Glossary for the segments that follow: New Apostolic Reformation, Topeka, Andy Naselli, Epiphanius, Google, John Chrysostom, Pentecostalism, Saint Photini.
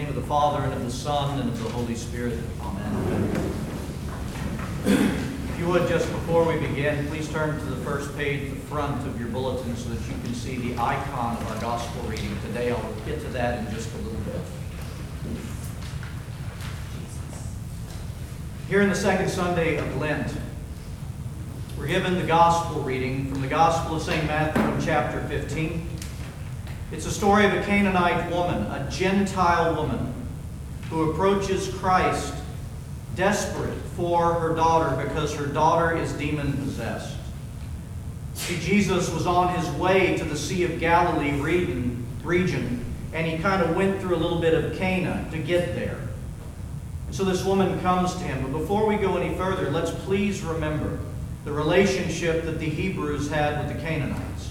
name of the Father, and of the Son, and of the Holy Spirit. Amen. If you would, just before we begin, please turn to the first page, the front of your bulletin, so that you can see the icon of our gospel reading today. I'll get to that in just a little bit. Here in the second Sunday of Lent, we're given the gospel reading from the Gospel of St. Matthew in chapter 15. It's a story of a Canaanite woman, a Gentile woman, who approaches Christ desperate for her daughter because her daughter is demon-possessed. See, Jesus was on his way to the Sea of Galilee region, and he kind of went through a little bit of Cana to get there. So this woman comes to him. But before we go any further, let's please remember the relationship that the Hebrews had with the Canaanites.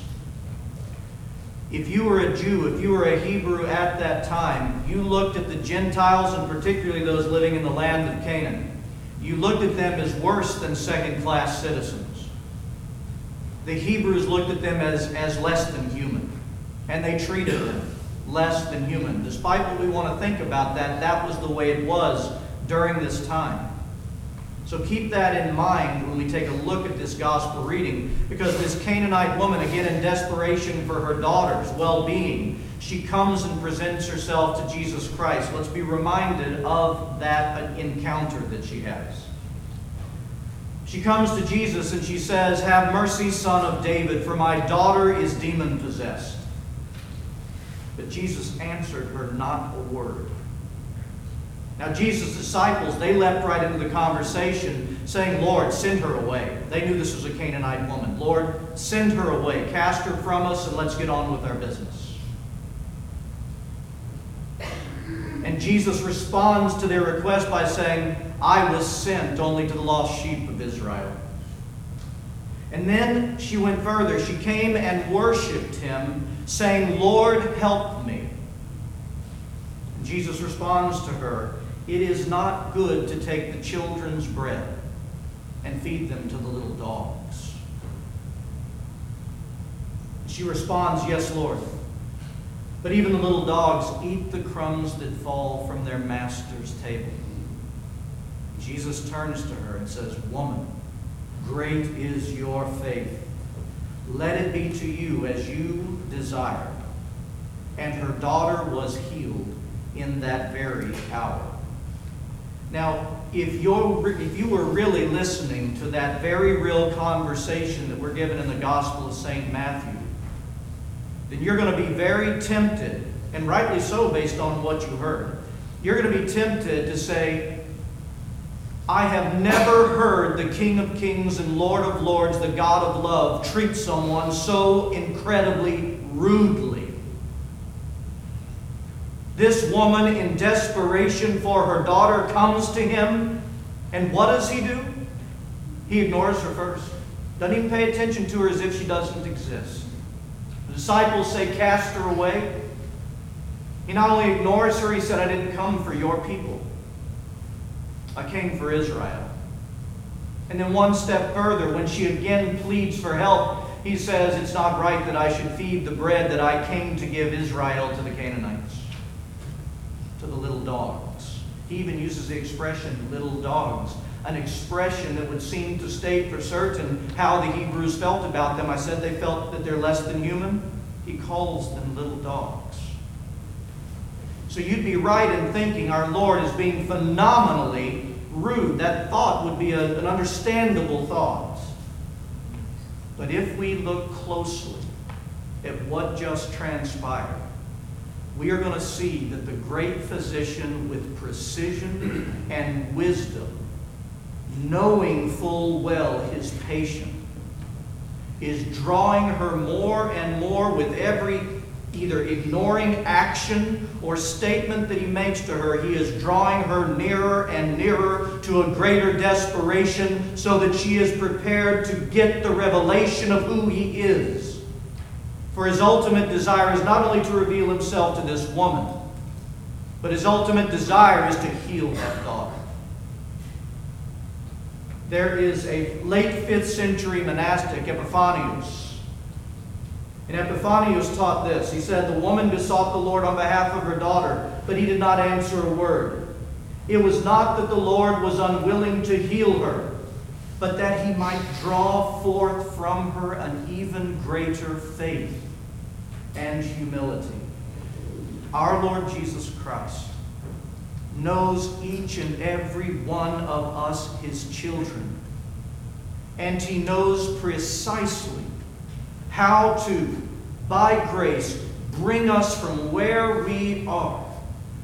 If you were a Jew, if you were a Hebrew at that time, you looked at the Gentiles, and particularly those living in the land of Canaan, you looked at them as worse than second-class citizens. The Hebrews looked at them as less than human, and they treated them less than human. Despite what we want to think about that, that was the way it was during this time. So keep that in mind when we take a look at this gospel reading, because this Canaanite woman, again in desperation for her daughter's well-being, she comes and presents herself to Jesus Christ. Let's be reminded of that encounter that she has. She comes to Jesus and she says, "Have mercy, Son of David, for my daughter is demon-possessed." But Jesus answered her not a word. Now Jesus' disciples, they leapt right into the conversation saying, "Lord, send her away." They knew this was a Canaanite woman. "Lord, send her away. Cast her from us and let's get on with our business." And Jesus responds to their request by saying, "I was sent only to the lost sheep of Israel." And then she went further. She came and worshipped him, saying, "Lord, help me." And Jesus responds to her, "It is not good to take the children's bread and feed them to the little dogs." She responds, "Yes, Lord, but even the little dogs eat the crumbs that fall from their master's table." Jesus turns to her and says, "Woman, great is your faith. Let it be to you as you desire." And her daughter was healed in that very hour. Now, if you were really listening to that very real conversation that we're given in the Gospel of St. Matthew, then you're going to be very tempted, and rightly so based on what you heard, you're going to be tempted to say, "I have never heard the King of Kings and Lord of Lords, the God of love, treat someone so incredibly rudely. This woman in desperation for her daughter comes to him, and what does he do? He ignores her first. Doesn't even pay attention to her as if she doesn't exist. The disciples say, "Cast her away." He not only ignores her, he said, "I didn't come for your people. I came for Israel." And then one step further, when she again pleads for help, he says, "It's not right that I should feed the bread that I came to give Israel to the Canaanites, to the little dogs." He even uses the expression "little dogs," an expression that would seem to state for certain how the Hebrews felt about them. I said they felt that they're less than human. He calls them little dogs. So you'd be right in thinking our Lord is being phenomenally rude. That thought would be an understandable thought. But if we look closely at what just transpired, we are going to see that the great physician, with precision and wisdom, knowing full well his patient, is drawing her more and more with every either ignoring action or statement that he makes to her. He is drawing her nearer and nearer to a greater desperation so that she is prepared to get the revelation of who he is. For his ultimate desire is not only to reveal himself to this woman, but his ultimate desire is to heal that daughter. There is a late 5th century monastic, Epiphanius, And Epiphanius taught this. He said, the woman besought the Lord on behalf of her daughter, but he did not answer a word. It was not that the Lord was unwilling to heal her, but that he might draw forth from her an even greater faith and humility. Our Lord Jesus Christ knows each and every one of us, his children, and he knows precisely how to, by grace, bring us from where we are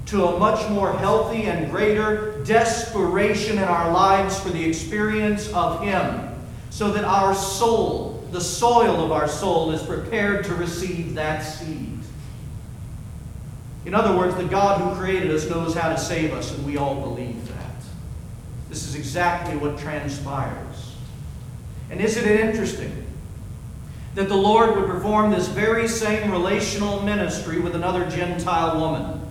to a much more healthy and greater desperation in our lives for the experience of him, so that our soul, the soil of our soul, is prepared to receive that seed. In other words, the God who created us knows how to save us, and we all believe that. This is exactly what transpires. And isn't it interesting that the Lord would perform this very same relational ministry with another Gentile woman?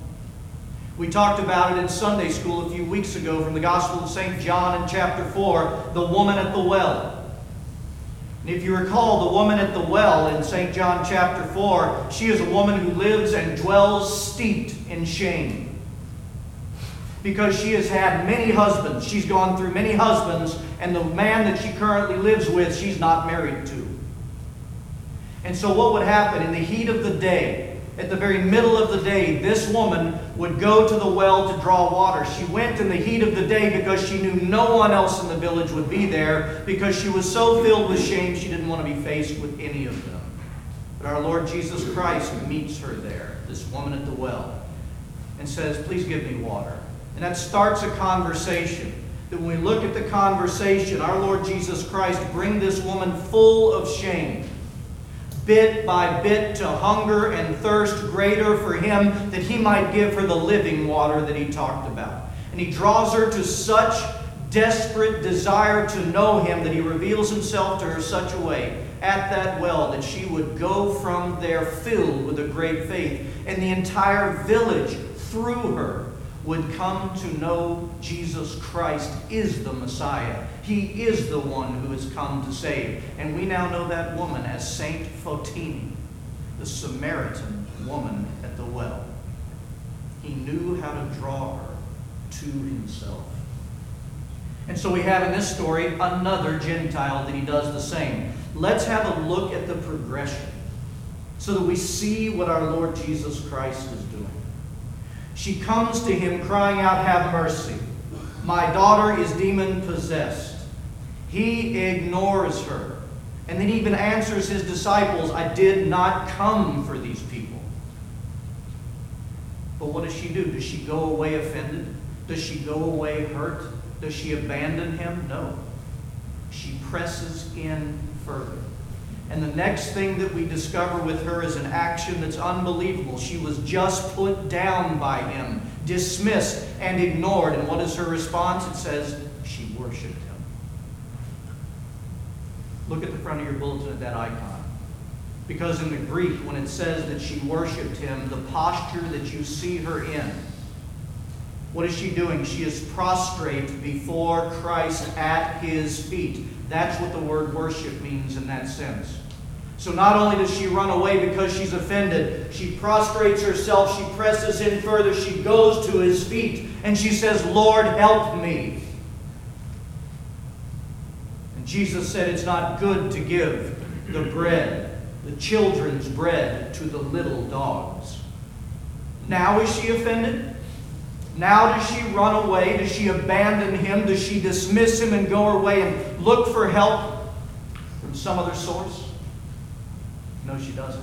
We talked about it in Sunday school a few weeks ago from the Gospel of St. John in chapter 4, the woman at the well. And if you recall, the woman at the well in St. John chapter 4, she is a woman who lives and dwells steeped in shame, because she has had many husbands. She's gone through many husbands, and the man that she currently lives with, she's not married to. And so what would happen in the heat of the day, at the very middle of the day, this woman would go to the well to draw water. She went in the heat of the day because she knew no one else in the village would be there, because she was so filled with shame she didn't want to be faced with any of them. But our Lord Jesus Christ meets her there, this woman at the well, and says, please give me water. And that starts a conversation. That when we look at the conversation, our Lord Jesus Christ brings this woman full of shame, bit by bit, to hunger and thirst greater for him, that he might give her the living water that he talked about. And he draws her to such desperate desire to know him that he reveals himself to her such a way at that well that she would go from there filled with a great faith. And the entire village, through her, would come to know Jesus Christ is the Messiah. He is the one who has come to save. And we now know that woman as Saint Photini, the Samaritan woman at the well. He knew how to draw her to himself. And so we have in this story another Gentile that he does the same. Let's have a look at the progression so that we see what our Lord Jesus Christ is doing. She comes to him crying out, have mercy. My daughter is demon-possessed. He ignores her. And then even answers his disciples, I did not come for these people. But what does she do? Does she go away offended? Does she go away hurt? Does she abandon him? No. She presses in further. And the next thing that we discover with her is an action that's unbelievable. She was just put down by him, dismissed and ignored. And what is her response? It says she worshiped him. Look at the front of your bulletin at that icon. Because in the Greek, when it says that she worshiped him, the posture that you see her in, what is she doing? She is prostrate before Christ at his feet. That's what the word worship means in that sense. So not only does she run away because she's offended, she prostrates herself, she presses in further, she goes to his feet, and she says, Lord, help me. And Jesus said, it's not good to give the bread, the children's bread, to the little dogs. Now is she offended? Now does she run away? Does she abandon him? Does she dismiss him and go her way and look for help from some other source? No, she doesn't.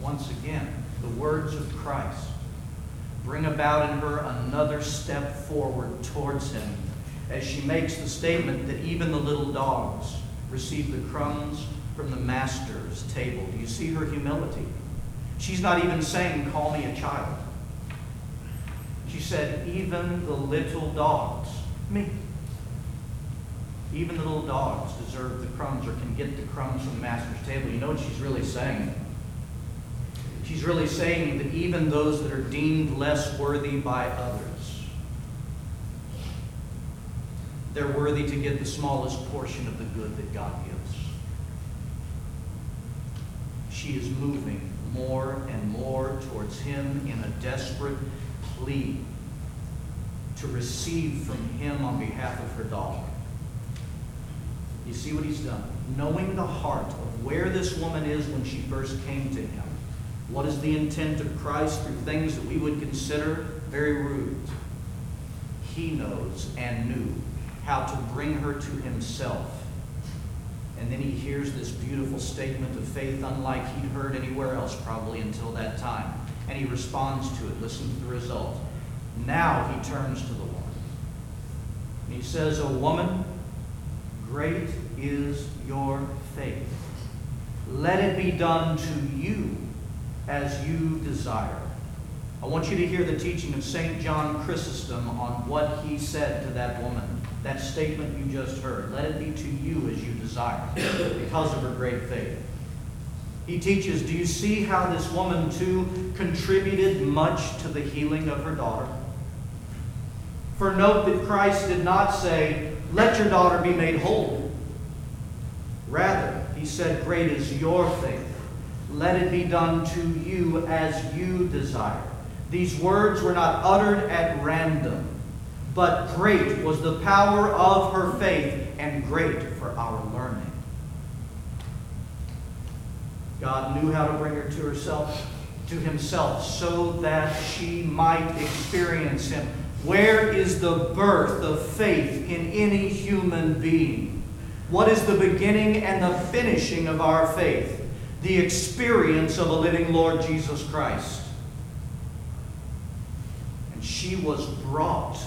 Once again, the words of Christ bring about in her another step forward towards him as she makes the statement that even the little dogs receive the crumbs from the master's table. Do you see her humility? She's not even saying, call me a child. She said, even the little dogs, me, even the little dogs deserve the crumbs or can get the crumbs from the master's table. You know what she's really saying? She's really saying that even those that are deemed less worthy by others, they're worthy to get the smallest portion of the good that God gives. She she is moving more and more towards him in a desperate plea to receive from him on behalf of her daughter. You see what he's done? Knowing the heart of where this woman is when she first came to him. What is the intent of Christ through things that we would consider very rude? He knows and knew how to bring her to himself. And then he hears this beautiful statement of faith unlike he'd heard anywhere else probably until that time. And he responds to it. Listen to the result. Now he turns to the woman. And he says, "O woman, great is your faith. Let it be done to you as you desire." I want you to hear the teaching of St. John Chrysostom on what he said to that woman. That statement you just heard, let it be to you as you desire, because of her great faith. He teaches, do you see how this woman too contributed much to the healing of her daughter? For note that Christ did not say, let your daughter be made whole. Rather, he said, great is your faith. Let it be done to you as you desire. These words were not uttered at random, but great was the power of her faith and great for our learning. God knew how to bring her to himself, so that she might experience him. Where is the birth of faith in any human being? What is the beginning and the finishing of our faith? The experience of a living Lord Jesus Christ. And she was brought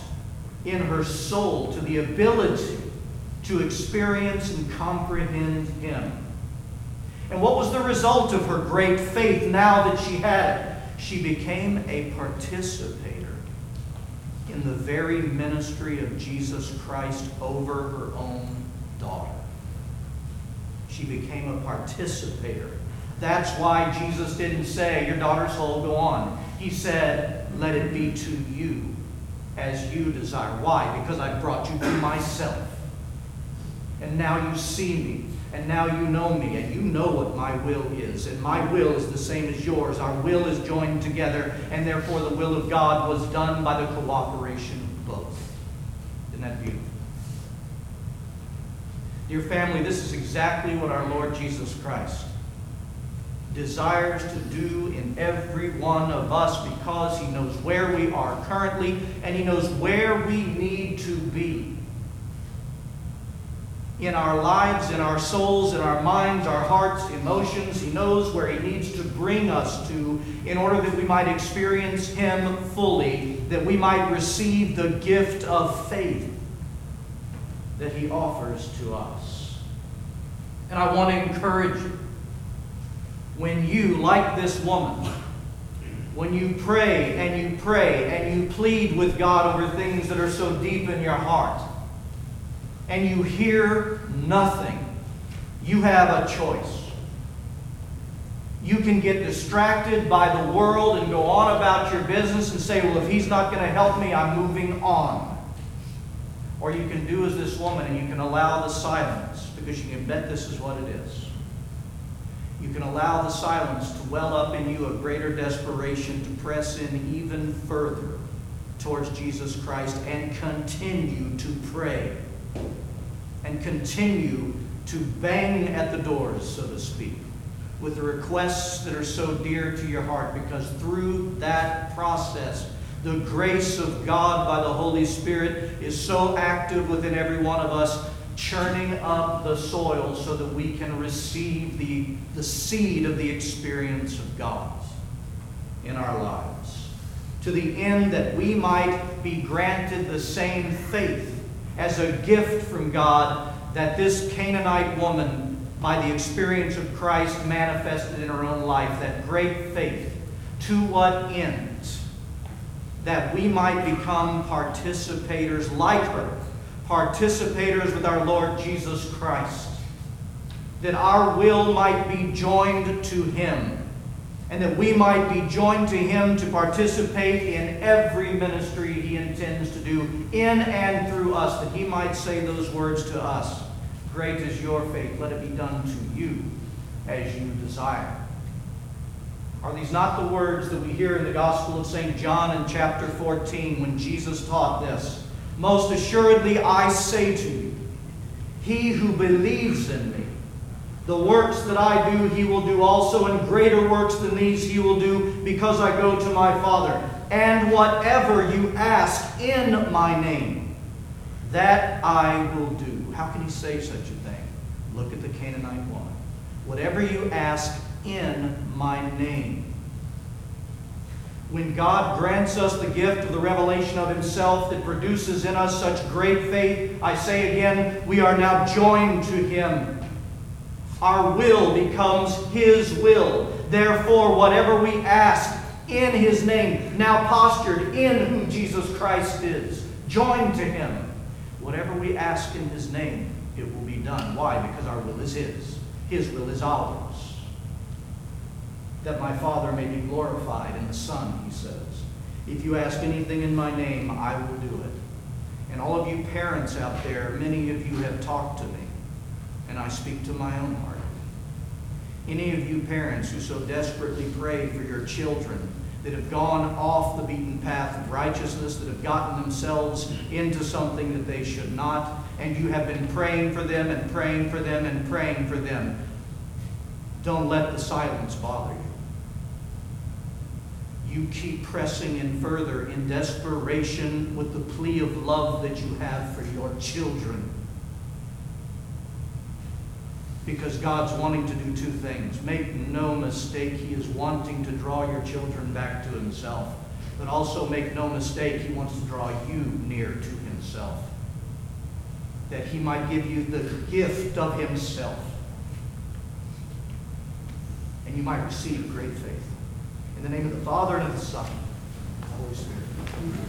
in her soul to the ability to experience and comprehend him. And what was the result of her great faith now that she had it? She became a participator in the very ministry of Jesus Christ over her own daughter. She became a participator. That's why Jesus didn't say, your daughter's whole, go on. He said, let it be to you as you desire. Why? Because I brought you to myself. And now you see me. And now you know me. And you know what my will is. And my will is the same as yours. Our will is joined together. And therefore the will of God was done by the cooperation of both. Isn't that beautiful? Dear family, this is exactly what our Lord Jesus Christ desires to do in every one of us, because he knows where we are currently and he knows where we need to be. In our lives, in our souls, in our minds, our hearts, emotions, he knows where he needs to bring us to in order that we might experience him fully, that we might receive the gift of faith that he offers to us. And I want to encourage you, when you, like this woman, when you pray and you plead with God over things that are so deep in your heart, and you hear nothing, you have a choice. You can get distracted by the world and go on about your business and say, well, if he's not going to help me, I'm moving on. Or you can do as this woman and you can allow the silence, because you can bet this is what it is. You can allow the silence to well up in you a greater desperation to press in even further towards Jesus Christ and continue to pray and continue to bang at the doors, so to speak, with the requests that are so dear to your heart, because through that process, the grace of God by the Holy Spirit is so active within every one of us, churning up the soil so that we can receive the seed of the experience of God in our lives, to the end that we might be granted the same faith as a gift from God that this Canaanite woman, by the experience of Christ, manifested in her own life, that great faith. To what end? That we might become participators like her, participators with our Lord Jesus Christ, that our will might be joined to him, and that we might be joined to him to participate in every ministry he intends to do in and through us, that he might say those words to us, great is your faith, let it be done to you as you desire. Are these not the words that we hear in the Gospel of St. John in chapter 14 when Jesus taught this? Most assuredly I say to you, he who believes in me, the works that I do he will do also, and greater works than these he will do, because I go to my Father. And whatever you ask in my name, that I will do. How can he say such a thing? Look at the Canaanite woman. Whatever you ask in my name. When God grants us the gift of the revelation of himself that produces in us such great faith, I say again, we are now joined to him. Our will becomes his will. Therefore, whatever we ask in his name, now postured in who Jesus Christ is, joined to him, whatever we ask in his name, it will be done. Why? Because our will is his. His will is ours. That my Father may be glorified in the Son, he says. If you ask anything in my name, I will do it. And all of you parents out there, many of you have talked to me, and I speak to my own heart. Any of you parents who so desperately pray for your children that have gone off the beaten path of righteousness, that have gotten themselves into something that they should not, and you have been praying for them and praying for them and praying for them, don't let the silence bother you. You keep pressing in further in desperation with the plea of love that you have for your children. Because God's wanting to do two things. Make no mistake, he is wanting to draw your children back to himself. But also make no mistake, he wants to draw you near to himself. That he might give you the gift of himself. And you might receive great faith. In the name of the Father, and of the Son, and of the Holy Spirit.